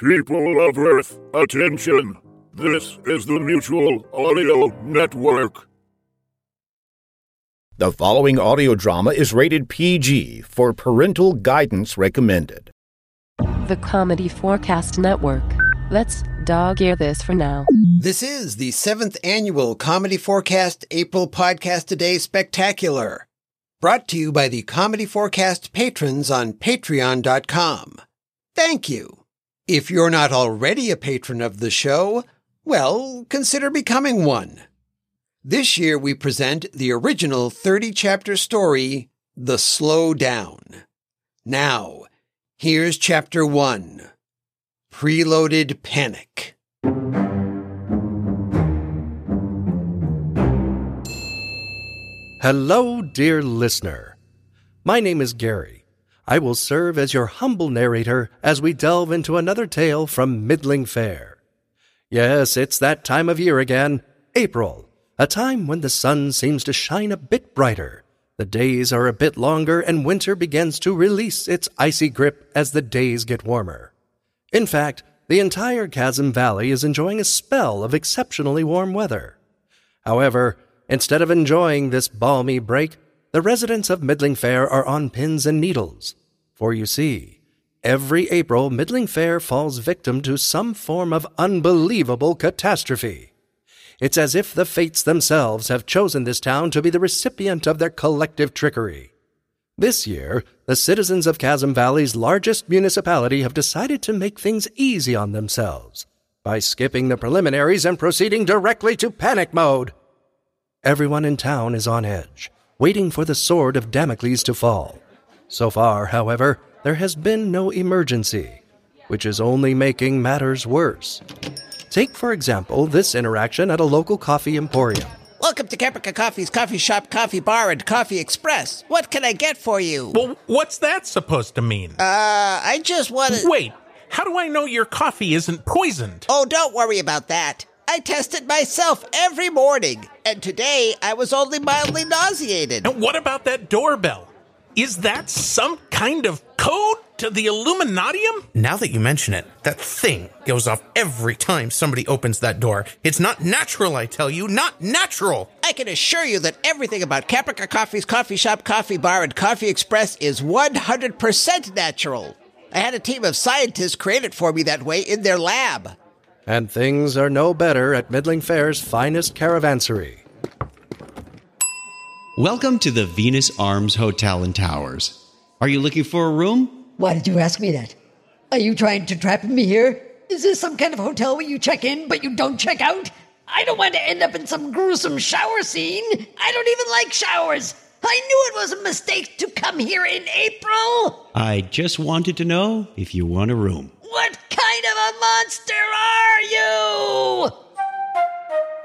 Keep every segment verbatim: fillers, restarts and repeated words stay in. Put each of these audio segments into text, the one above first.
People of Earth, attention! This is the Mutual Audio Network. The following audio drama is rated P G for parental guidance recommended. The Comedy Forecast Network. Let's dog-ear this for now. This is the seventh annual Comedy Forecast April Podcast Today Spectacular, brought to you by the Comedy Forecast patrons on patreon dot com. Thank you! If you're not already a patron of the show, well, consider becoming one. This year we present the original thirty-chapter story, The Slow Down. Now, here's Chapter one, Preloaded Panic. Hello, dear listener. My name is Gary. I will serve as your humble narrator as we delve into another tale from Middling Fair. Yes, it's that time of year again, April, a time when the sun seems to shine a bit brighter, the days are a bit longer, and winter begins to release its icy grip as the days get warmer. In fact, the entire Chasm Valley is enjoying a spell of exceptionally warm weather. However, instead of enjoying this balmy break, the residents of Middling Fair are on pins and needles. For you see, every April, Middling Fair falls victim to some form of unbelievable catastrophe. It's as if the fates themselves have chosen this town to be the recipient of their collective trickery. This year, the citizens of Chasm Valley's largest municipality have decided to make things easy on themselves by skipping the preliminaries and proceeding directly to panic mode. Everyone in town is on edge, waiting for the sword of Damocles to fall. So far, however, there has been no emergency, which is only making matters worse. Take, for example, this interaction at a local coffee emporium. Welcome to Caprica Coffee's Coffee Shop, Coffee Bar, and Coffee Express. What can I get for you? Well, what's that supposed to mean? Uh, I just want to... Wait, how do I know your coffee isn't poisoned? Oh, don't worry about that. I test it myself every morning, and today I was only mildly nauseated. And what about that doorbell? Is that some kind of code to the Illuminatium? Now that you mention it, that thing goes off every time somebody opens that door. It's not natural, I tell you, not natural. I can assure you that everything about Caprica Coffee's Coffee Shop, Coffee Bar, and Coffee Express is one hundred percent natural. I had a team of scientists create it for me that way in their lab. And things are no better at Middling Fair's finest caravansary. Welcome to the Venus Arms Hotel and Towers. Are you looking for a room? Why did you ask me that? Are you trying to trap me here? Is this some kind of hotel where you check in but you don't check out? I don't want to end up in some gruesome shower scene. I don't even like showers. I knew it was a mistake to come here in April. I just wanted to know if you want a room. What kind of a monster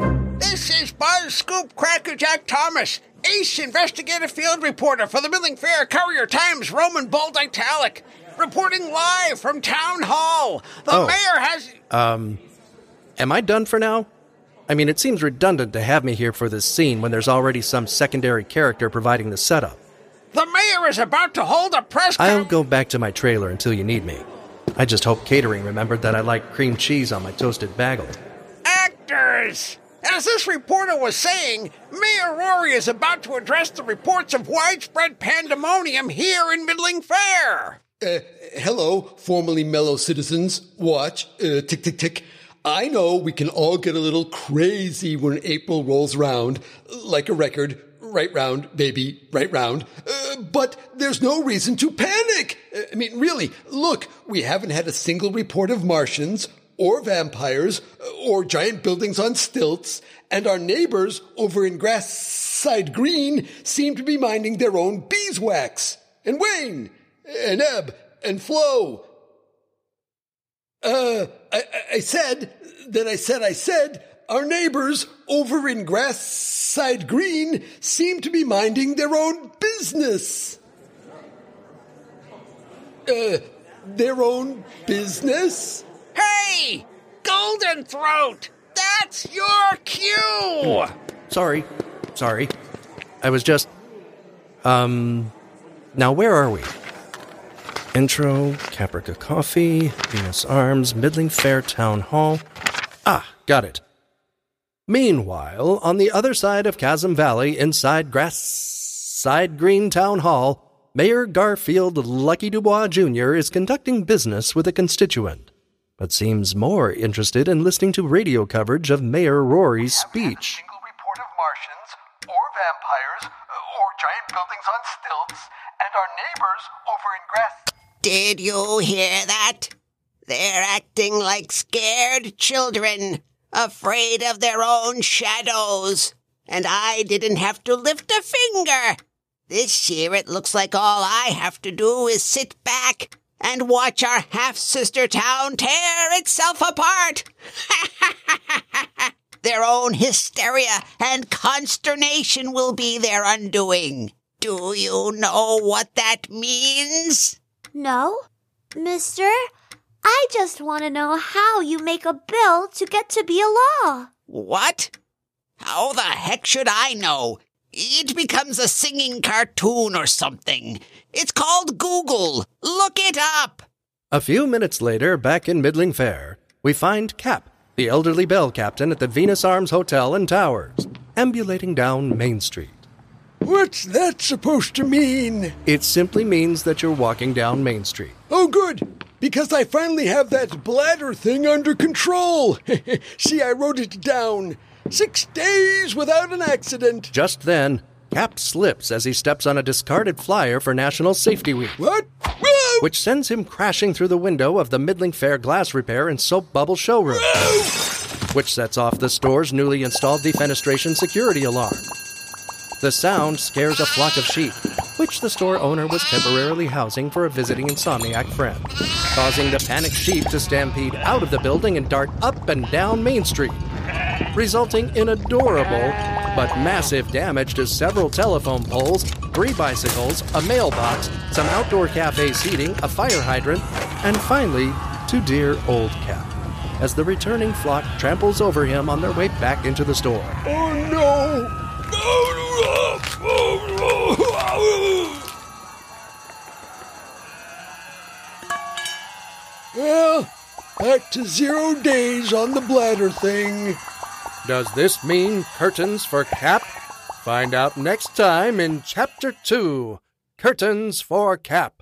are you? This is Buzz Scoop Cracker Jack Thomas, ace investigative field reporter for the Middling Fair Courier Times, Roman bold italic, reporting live from Town Hall. The oh, mayor has... Um, am I done for now? I mean, it seems redundant to have me here for this scene when there's already some secondary character providing the setup. The mayor is about to hold a press... Com- I'll go back to my trailer until you need me. I just hope catering remembered that I like cream cheese on my toasted bagel. Actors! As this reporter was saying, Mayor Rory is about to address the reports of widespread pandemonium here in Middling Fair. Uh, hello, formerly mellow citizens. Watch. Uh, tick, tick, tick. I know we can all get a little crazy when April rolls round, like a record. Right round, baby, right round. Uh, but there's no reason to panic. Uh, I mean, really, look, we haven't had a single report of Martians or vampires or giant buildings on stilts, and our neighbors over in Grasside Green seem to be minding their own beeswax and wane and ebb and flow. Uh, I, I said that I said I said our neighbors over in Grasside Green seem to be minding their own business. Uh, their own business? Hey, Golden Throat, that's your cue. Oh, sorry, sorry. I was just... Um, now where are we? Intro, Caprica Coffee, Venus Arms, Middling Fair Town Hall. Ah, got it. Meanwhile, on the other side of Chasm Valley, inside Grasside Green Town Hall, Mayor Garfield Lucky Dubois Junior is conducting business with a constituent, but seems more interested in listening to radio coverage of Mayor Rory's speech. We haven't had a single report of Martians, or vampires, or giant buildings on stilts, and our neighbors over in Grass... Did you hear that? They're acting like scared children, afraid of their own shadows. And I didn't have to lift a finger. This year it looks like all I have to do is sit back and watch our half-sister town tear itself apart. Their own hysteria and consternation will be their undoing. Do you know what that means? No, mister. I just want to know how you make a bill to get to be a law. What? How the heck should I know? It becomes a singing cartoon or something. It's called Google. Look it up. A few minutes later, back in Middling Fair, we find Cap, the elderly bell captain at the Venus Arms Hotel and Towers, ambulating down Main Street. What's that supposed to mean? It simply means that you're walking down Main Street. Oh, good, because I finally have that bladder thing under control. See, I wrote it down. Six days without an accident. Just then, Cap slips as he steps on a discarded flyer for National Safety Week. What? Whoa! Which sends him crashing through the window of the Middling Fair Glass Repair and Soap Bubble Showroom. Whoa! Which sets off the store's newly installed defenestration security alarm. The sound scares a flock of sheep, which the store owner was temporarily housing for a visiting insomniac friend, causing the panicked sheep to stampede out of the building and dart up and down Main Street, resulting in adorable but massive damage to several telephone poles, three bicycles, a mailbox, some outdoor cafe seating, a fire hydrant, and finally, to dear old Cap, as the returning flock tramples over him on their way back into the store. Oh, no! Well, back to zero days on the bladder thing. Does this mean curtains for Cap? Find out next time in Chapter two, Curtains for Cap.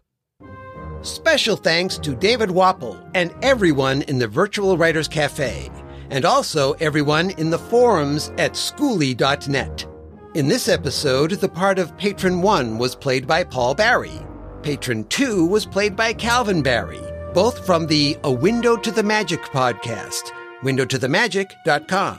Special thanks to David Wapple and everyone in the Virtual Writers Cafe, and also everyone in the forums at schooly dot net. In this episode, the part of Patron one was played by Paul Barry. Patron two was played by Calvin Barry, both from the A Window to the Magic podcast, window to the magic dot com.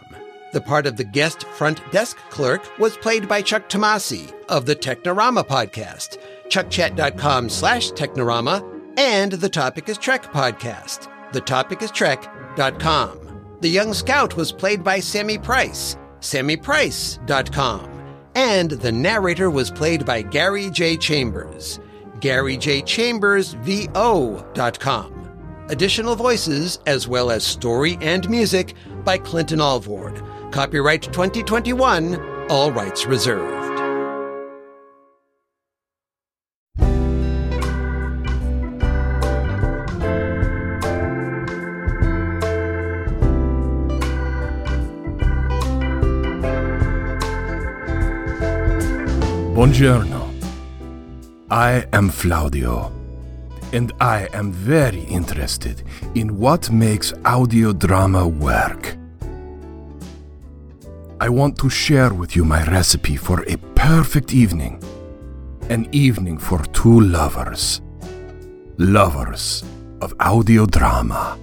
The part of the guest front desk clerk was played by Chuck Tomasi of the Technorama podcast, chuckchat.com slash Technorama, and The Topic is Trek podcast, the topic is trek dot com. The young scout was played by Sammy Price, sammy price dot com. And the narrator was played by Gary J. Chambers, gary j chambers v o dot com. Additional voices, as well as story and music, by Clinton Alvord. Copyright twenty twenty-one, all rights reserved. Buongiorno. I am Flaudio, and I am very interested in what makes audio drama work. I want to share with you my recipe for a perfect evening, an evening for two lovers, lovers of audio drama.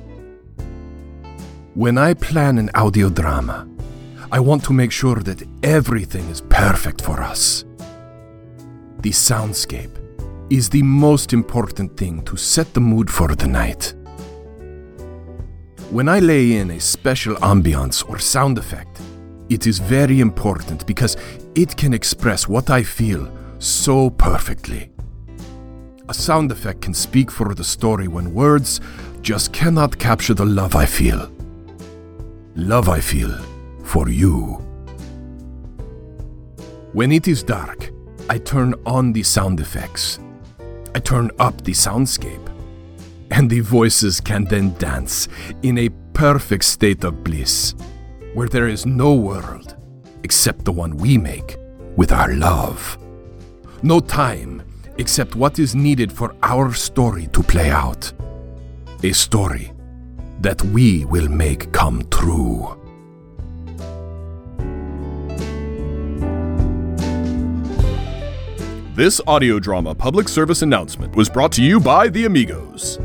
When I plan an audio drama, I want to make sure that everything is perfect for us. The soundscape is the most important thing to set the mood for the night. When I lay in a special ambiance or sound effect, it is very important because it can express what I feel so perfectly. A sound effect can speak for the story when words just cannot capture the love I feel. Love I feel for you. When it is dark, I turn on the sound effects. I turn up the soundscape. And the voices can then dance in a perfect state of bliss, where there is no world except the one we make with our love. No time except what is needed for our story to play out. A story that we will make come true. This audio drama public service announcement was brought to you by The Amigos.